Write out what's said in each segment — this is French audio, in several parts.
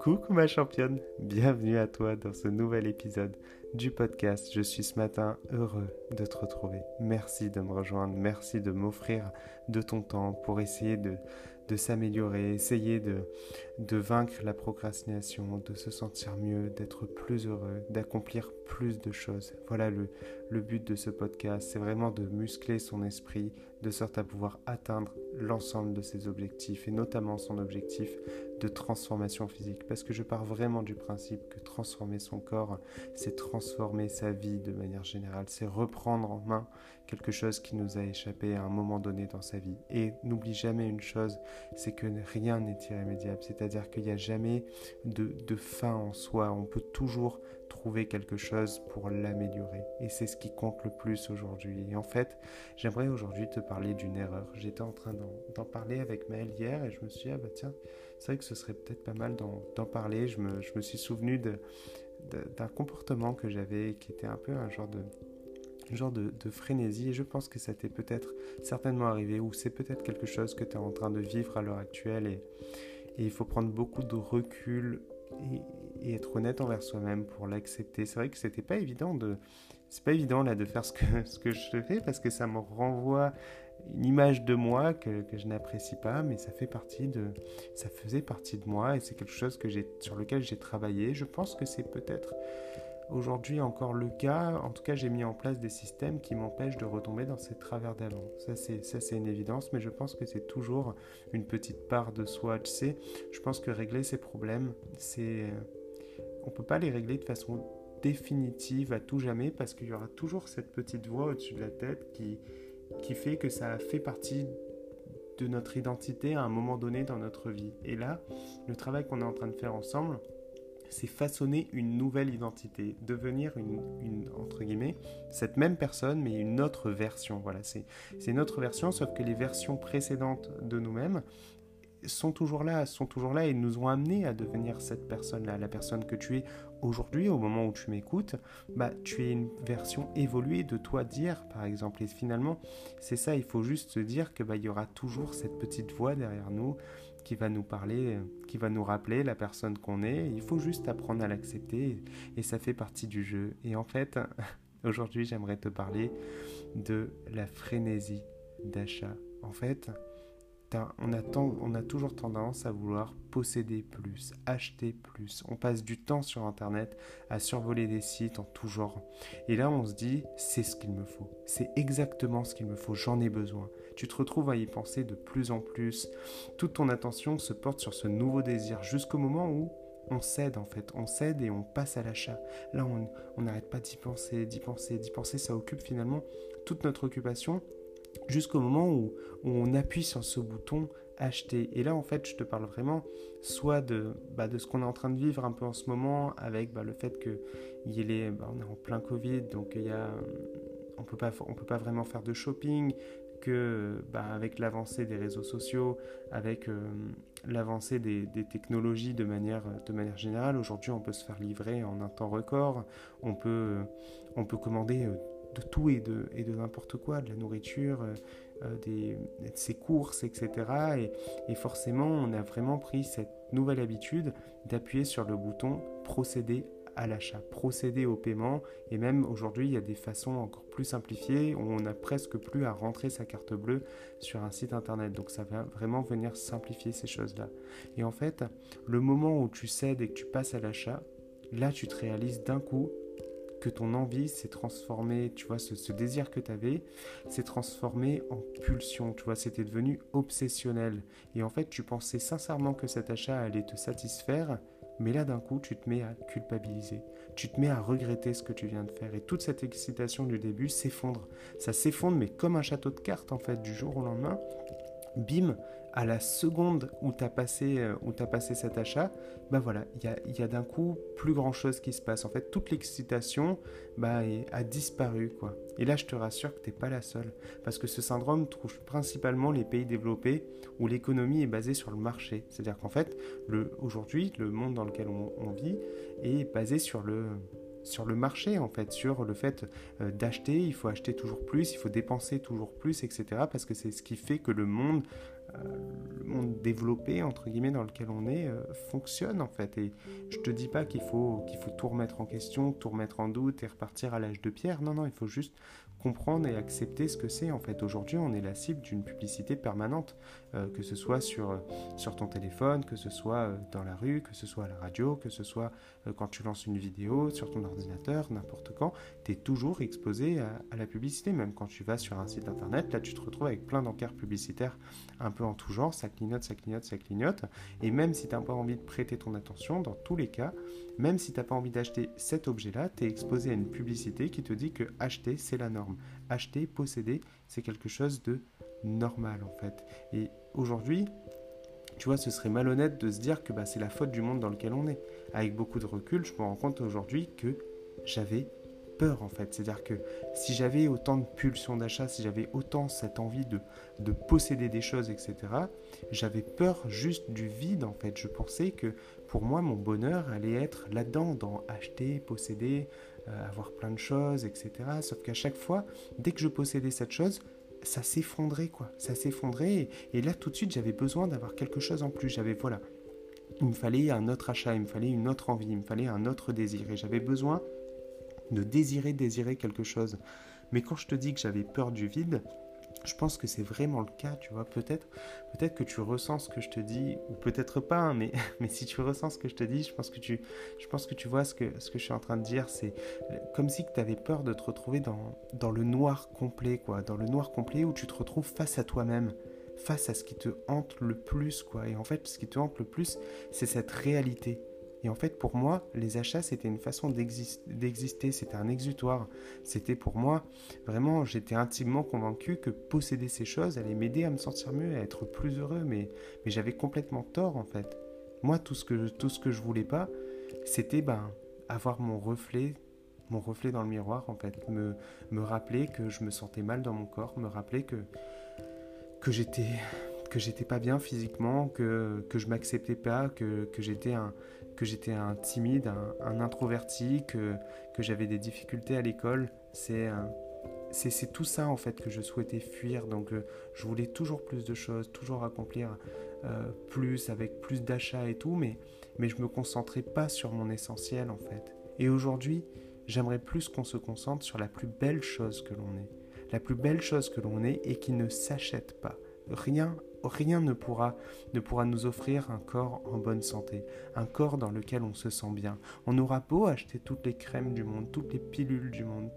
Coucou ma championne, bienvenue à toi dans ce nouvel épisode du podcast. Je suis ce matin heureux de te retrouver. Merci de me rejoindre, merci de m'offrir de ton temps pour essayer de s'améliorer, essayer de vaincre la procrastination, de se sentir mieux, d'être plus heureux, d'accomplir plus de choses. Voilà le but de ce podcast, c'est vraiment de muscler son esprit de sorte à pouvoir atteindre l'ensemble de ses objectifs et notamment son objectif de transformation physique. Parce que je pars vraiment du principe que transformer son corps, c'est transformer sa vie de manière générale, c'est reprendre en main quelque chose qui nous a échappé à un moment donné dans sa vie. Et n'oublie jamais une chose, c'est que rien n'est irrémédiable, c'est-à-dire qu'il n'y a jamais de fin en soi, on peut toujours trouver quelque chose pour l'améliorer et c'est ce qui compte le plus aujourd'hui. Et en fait, j'aimerais aujourd'hui te parler d'une erreur. J'étais en train d'en parler avec Maëlle hier et je me suis dit, c'est vrai que ce serait peut-être pas mal d'en parler. Je me suis souvenu d'un comportement que j'avais qui était un peu un genre de frénésie, et je pense que ça t'est peut-être certainement arrivé, ou c'est peut-être quelque chose que tu es en train de vivre à l'heure actuelle, et il faut prendre beaucoup de recul et être honnête envers soi-même pour l'accepter. C'est vrai que c'était pas évident de faire ce que je fais, parce que ça me renvoie une image de moi que je n'apprécie pas, mais ça faisait partie de moi, et c'est quelque chose sur lequel j'ai travaillé. Je pense que c'est peut-être aujourd'hui encore le cas. En tout cas, j'ai mis en place des systèmes qui m'empêchent de retomber dans ces travers d'avant. Ça c'est une évidence, mais je pense que c'est toujours une petite part de soi. Tu sais, je pense que régler ces problèmes, on peut pas les régler de façon définitive à tout jamais, parce qu'il y aura toujours cette petite voix au-dessus de la tête qui fait que ça fait partie de notre identité à un moment donné dans notre vie. Et là, le travail qu'on est en train de faire ensemble, c'est façonner une nouvelle identité, devenir entre guillemets, cette même personne, mais une autre version. Voilà, c'est une autre version, sauf que les versions précédentes de nous-mêmes sont toujours là et nous ont amenés à devenir cette personne-là. La personne que tu es aujourd'hui, au moment où tu m'écoutes, tu es une version évoluée de toi d'hier, par exemple. Et finalement, c'est ça, il faut juste se dire que il y aura toujours cette petite voix derrière nous qui va nous parler, qui va nous rappeler la personne qu'on est. Il faut juste apprendre à l'accepter, et ça fait partie du jeu. Et en fait, aujourd'hui, j'aimerais te parler de la frénésie d'achat. En fait, on a toujours tendance à vouloir posséder plus, acheter plus. On passe du temps sur Internet à survoler des sites en tout genre. Et là, on se dit, c'est ce qu'il me faut. C'est exactement ce qu'il me faut, j'en ai besoin. Tu te retrouves à y penser de plus en plus. Toute ton attention se porte sur ce nouveau désir jusqu'au moment où on cède en fait. On cède et on passe à l'achat. Là, on n'arrête pas d'y penser. Ça occupe finalement toute notre occupation, jusqu'au moment où on appuie sur ce bouton acheter. Et là, en fait, je te parle vraiment soit de ce qu'on est en train de vivre un peu en ce moment, avec le fait qu'on est en plein Covid, donc on peut pas vraiment faire de shopping, avec l'avancée des réseaux sociaux, avec l'avancée des technologies de manière générale. Aujourd'hui, on peut se faire livrer en un temps record, on peut commander de tout et de n'importe quoi, de la nourriture, ses courses, etc. Et forcément, on a vraiment pris cette nouvelle habitude d'appuyer sur le bouton « procéder à l'achat », « procéder au paiement ». Et même aujourd'hui, il y a des façons encore plus simplifiées où on n'a presque plus à rentrer sa carte bleue sur un site internet. Donc ça va vraiment venir simplifier ces choses-là. Et en fait, le moment où tu cèdes et que tu passes à l'achat, là, tu te réalises d'un coup que ton envie s'est transformée, tu vois, ce désir que tu avais s'est transformé en pulsion, tu vois, c'était devenu obsessionnel. Et en fait, tu pensais sincèrement que cet achat allait te satisfaire, mais là, d'un coup, tu te mets à culpabiliser, tu te mets à regretter ce que tu viens de faire. Et toute cette excitation du début s'effondre. Ça s'effondre, mais comme un château de cartes, en fait, du jour au lendemain, bim, à la seconde où tu as passé cet achat, il y a d'un coup plus grand chose qui se passe. En fait, toute l'excitation a disparu, quoi. Et là, je te rassure que tu n'es pas la seule, parce que ce syndrome touche principalement les pays développés où l'économie est basée sur le marché. C'est-à-dire qu'en fait, aujourd'hui, le monde dans lequel on vit est basé sur le sur le marché, en fait, sur le fait d'acheter. Il faut acheter toujours plus, il faut dépenser toujours plus, etc. Parce que c'est ce qui fait que le monde développé, entre guillemets, dans lequel on est, fonctionne, en fait. Et je te dis pas qu'il faut tout remettre en question, tout remettre en doute et repartir à l'âge de pierre. Non, il faut juste comprendre et accepter ce que c'est, en fait. Aujourd'hui, on est la cible d'une publicité permanente, que ce soit sur ton téléphone, que ce soit dans la rue, que ce soit à la radio, que ce soit quand tu lances une vidéo, sur ton ordinateur, n'importe quand, tu es toujours exposé à la publicité. Même quand tu vas sur un site internet, là, tu te retrouves avec plein d'encarts publicitaires un peu en tout genre, ça clignote, ça clignote, ça clignote. Et même si tu n'as pas envie de prêter ton attention, dans tous les cas, même si tu n'as pas envie d'acheter cet objet-là, tu es exposé à une publicité qui te dit que acheter, c'est la norme. Acheter, posséder, c'est quelque chose de normal, en fait. Et aujourd'hui, tu vois, ce serait malhonnête de se dire que c'est la faute du monde dans lequel on est. Avec beaucoup de recul, je me rends compte aujourd'hui que j'avais peur, en fait. C'est-à-dire que si j'avais autant de pulsions d'achat, si j'avais autant cette envie de posséder des choses, etc., j'avais peur juste du vide, en fait. Je pensais que pour moi, mon bonheur allait être là-dedans, dans acheter, posséder, avoir plein de choses, etc. Sauf qu'à chaque fois, dès que je possédais cette chose, ça s'effondrait, quoi. Ça s'effondrait et là, tout de suite, j'avais besoin d'avoir quelque chose en plus. Il me fallait un autre achat, il me fallait une autre envie, il me fallait un autre désir. Et j'avais besoin de désirer quelque chose. Mais quand je te dis que j'avais peur du vide, je pense que c'est vraiment le cas, tu vois. Peut-être que tu ressens ce que je te dis, ou peut-être pas, hein, mais si tu ressens ce que je te dis, je pense que tu vois ce que je suis en train de dire. C'est comme si tu avais peur de te retrouver dans le noir complet, quoi. Dans le noir complet où tu te retrouves face à toi-même, face à ce qui te hante le plus, quoi. Et en fait, ce qui te hante le plus, c'est cette réalité. Et en fait, pour moi, les achats, c'était une façon d'exister, c'était un exutoire. C'était pour moi, vraiment, j'étais intimement convaincu que posséder ces choses allait m'aider à me sentir mieux, à être plus heureux, mais j'avais complètement tort, en fait. Moi, tout ce que je voulais pas, c'était avoir mon reflet dans le miroir, en fait, me rappeler que je me sentais mal dans mon corps, me rappeler que j'étais pas bien physiquement, que je m'acceptais pas, que j'étais un timide, un introverti, que j'avais des difficultés à l'école. C'est tout ça, en fait, que je souhaitais fuir. Donc je voulais toujours plus de choses, toujours accomplir plus, avec plus d'achats et tout, mais je me concentrais pas sur mon essentiel, en fait. Et aujourd'hui, j'aimerais plus qu'on se concentre sur la plus belle chose que l'on est. La plus belle chose que l'on est et qui ne s'achète pas. Rien ne pourra nous offrir un corps en bonne santé, un corps dans lequel on se sent bien. On aura beau acheter toutes les crèmes du monde, toutes les pilules du monde,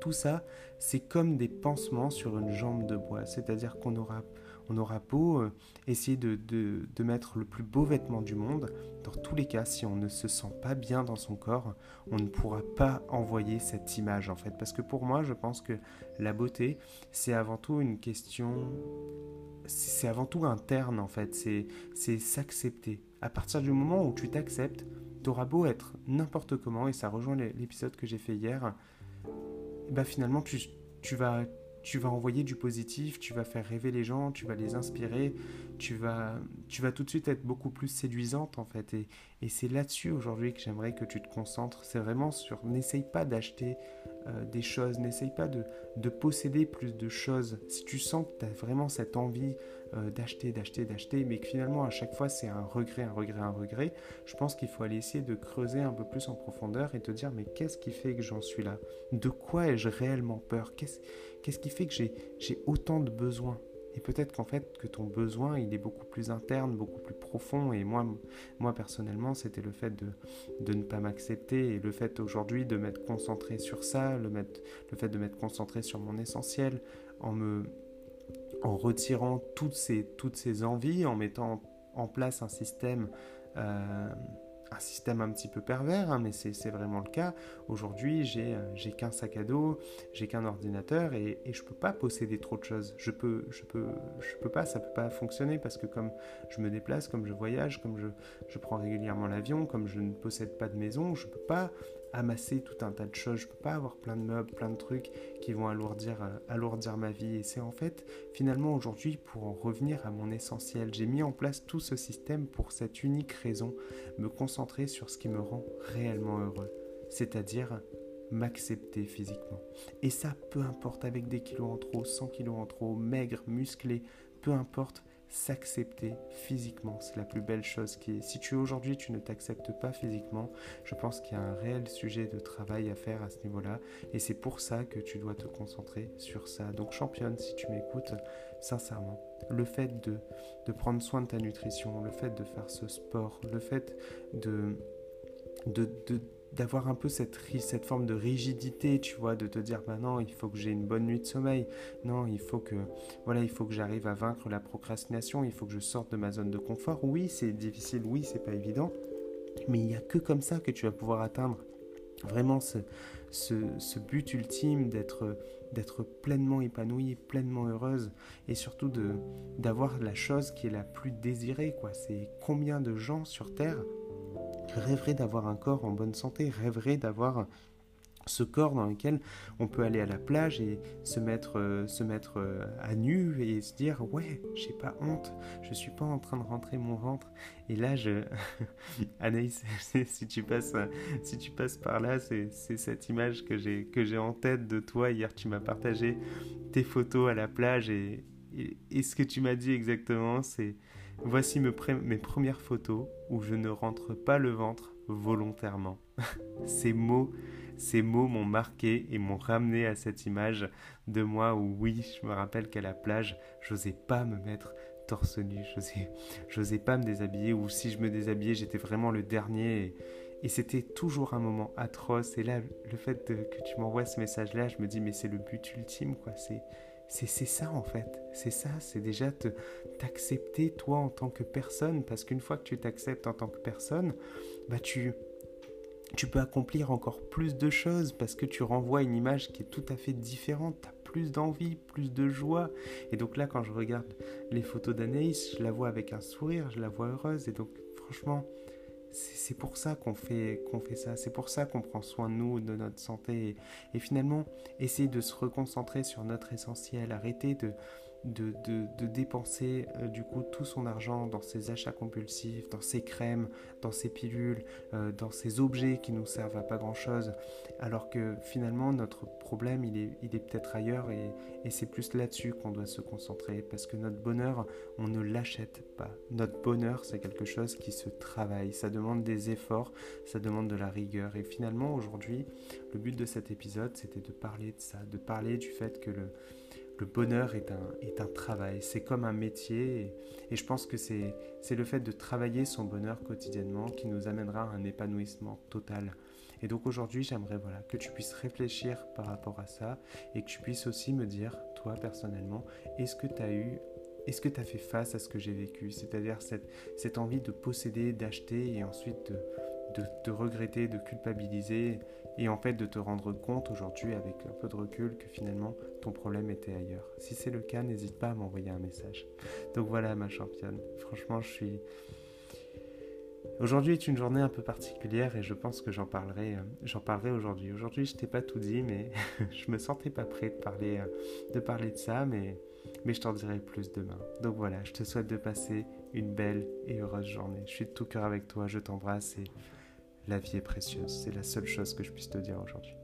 tout ça, c'est comme des pansements sur une jambe de bois. C'est-à-dire qu'on aura beau essayer de mettre le plus beau vêtement du monde. Dans tous les cas, si on ne se sent pas bien dans son corps, on ne pourra pas envoyer cette image, en fait. Parce que pour moi, je pense que la beauté, c'est avant tout une question... C'est avant tout interne, en fait. C'est s'accepter. À partir du moment où tu t'acceptes, tu auras beau être n'importe comment, et ça rejoint l'épisode que j'ai fait hier, finalement, tu vas envoyer du positif, tu vas faire rêver les gens, tu vas les inspirer, tu vas tout de suite être beaucoup plus séduisante, en fait. Et c'est là-dessus aujourd'hui que j'aimerais que tu te concentres. C'est vraiment sur, n'essaye pas d'acheter des choses, n'essaye pas de posséder plus de choses. Si tu sens que tu as vraiment cette envie d'acheter, mais que finalement à chaque fois c'est un regret, je pense qu'il faut aller essayer de creuser un peu plus en profondeur et te dire, mais qu'est-ce qui fait que j'en suis là? De quoi ai-je réellement peur? Qu'est-ce qui fait que j'ai autant de besoins? Et peut-être qu'en fait, que ton besoin, il est beaucoup plus interne, beaucoup plus profond. Et moi personnellement, c'était le fait de ne pas m'accepter. Et le fait aujourd'hui de m'être concentré sur ça, le fait de m'être concentré sur mon essentiel, en retirant toutes ces envies, en mettant en place un système un petit peu pervers, mais c'est vraiment le cas. Aujourd'hui, j'ai qu'un sac à dos, j'ai qu'un ordinateur et je peux pas posséder trop de choses. Je peux pas, ça peut pas fonctionner parce que comme je me déplace, comme je voyage, comme je prends régulièrement l'avion, comme je ne possède pas de maison, je peux pas amasser tout un tas de choses, je peux pas avoir plein de meubles, plein de trucs qui vont alourdir ma vie. Et c'est en fait, finalement aujourd'hui, pour en revenir à mon essentiel, j'ai mis en place tout ce système pour cette unique raison, me concentrer sur ce qui me rend réellement heureux. c'est-à-dire m'accepter physiquement. Et ça, peu importe, avec des kilos en trop, 100 kilos en trop, maigre, musclé, peu importe, s'accepter physiquement, c'est la plus belle chose qui est. Si tu aujourd'hui, tu ne t'acceptes pas physiquement, je pense qu'il y a un réel sujet de travail à faire à ce niveau-là, et c'est pour ça que tu dois te concentrer sur ça. Donc championne, si tu m'écoutes, sincèrement, le fait de prendre soin de ta nutrition, le fait de faire ce sport, le fait d'avoir un peu cette forme de rigidité, tu vois, de te dire bah non, il faut que j'ai une bonne nuit de sommeil, non, il faut que j'arrive à vaincre la procrastination, il faut que je sorte de ma zone de confort. Oui, c'est difficile, oui, c'est pas évident, mais il n'y a que comme ça que tu vas pouvoir atteindre vraiment ce but ultime d'être pleinement épanouie, pleinement heureuse, et surtout d'avoir la chose qui est la plus désirée, quoi. C'est combien de gens sur Terre rêverait d'avoir un corps en bonne santé, rêverait d'avoir ce corps dans lequel on peut aller à la plage et se mettre à nu et se dire « Ouais, j'ai pas honte, je suis pas en train de rentrer mon ventre. » Et là, Anaïs, si tu passes par là, c'est cette image que j'ai en tête de toi. Hier, tu m'as partagé tes photos à la plage et ce que tu m'as dit exactement, c'est « Voici mes premières photos où je ne rentre pas le ventre volontairement. » Ces mots m'ont marqué et m'ont ramené à cette image de moi où, oui, je me rappelle qu'à la plage, j'osais pas me mettre torse nu, j'osais pas me déshabiller, ou si je me déshabillais, j'étais vraiment le dernier, et c'était toujours un moment atroce. Et là, le fait que tu m'envoies ce message-là, je me dis, mais c'est le but ultime, quoi, c'est ça en fait, c'est déjà t'accepter toi en tant que personne, parce qu'une fois que tu t'acceptes en tant que personne, bah tu peux accomplir encore plus de choses, parce que tu renvoies une image qui est tout à fait différente, t'as plus d'envie, plus de joie. Et donc là, quand je regarde les photos d'Anaïs, je la vois avec un sourire, je la vois heureuse, et donc franchement, c'est pour ça qu'on fait ça, c'est pour ça qu'on prend soin de nous, de notre santé, et finalement, essayer de se reconcentrer sur notre essentiel, arrêter de dépenser du coup tout son argent dans ses achats compulsifs, dans ses crèmes, dans ses pilules, dans ses objets qui nous servent à pas grand chose, alors que finalement notre problème il est peut-être ailleurs, et c'est plus là-dessus qu'on doit se concentrer, parce que notre bonheur, on ne l'achète pas. Notre bonheur, c'est quelque chose qui se travaille, ça demande des efforts, ça demande de la rigueur, et finalement aujourd'hui, le but de cet épisode, c'était de parler de ça, de parler du fait que le bonheur est un travail, c'est comme un métier, et je pense que c'est le fait de travailler son bonheur quotidiennement qui nous amènera à un épanouissement total. Et donc aujourd'hui, j'aimerais que tu puisses réfléchir par rapport à ça, et que tu puisses aussi me dire, toi personnellement, est-ce que tu as fait face à ce que j'ai vécu, c'est-à-dire cette envie de posséder, d'acheter, et ensuite de te regretter, de culpabiliser, et en fait de te rendre compte aujourd'hui avec un peu de recul que finalement ton problème était ailleurs. Si c'est le cas, n'hésite pas à m'envoyer un message. Donc voilà, ma championne, franchement aujourd'hui est une journée un peu particulière, et je pense que j'en parlerai aujourd'hui. Aujourd'hui, je t'ai pas tout dit, mais je me sentais pas prêt de parler de ça, mais je t'en dirai plus demain. Donc voilà, je te souhaite de passer une belle et heureuse journée. Je suis de tout cœur avec toi, je t'embrasse, et la vie est précieuse. C'est la seule chose que je puisse te dire aujourd'hui.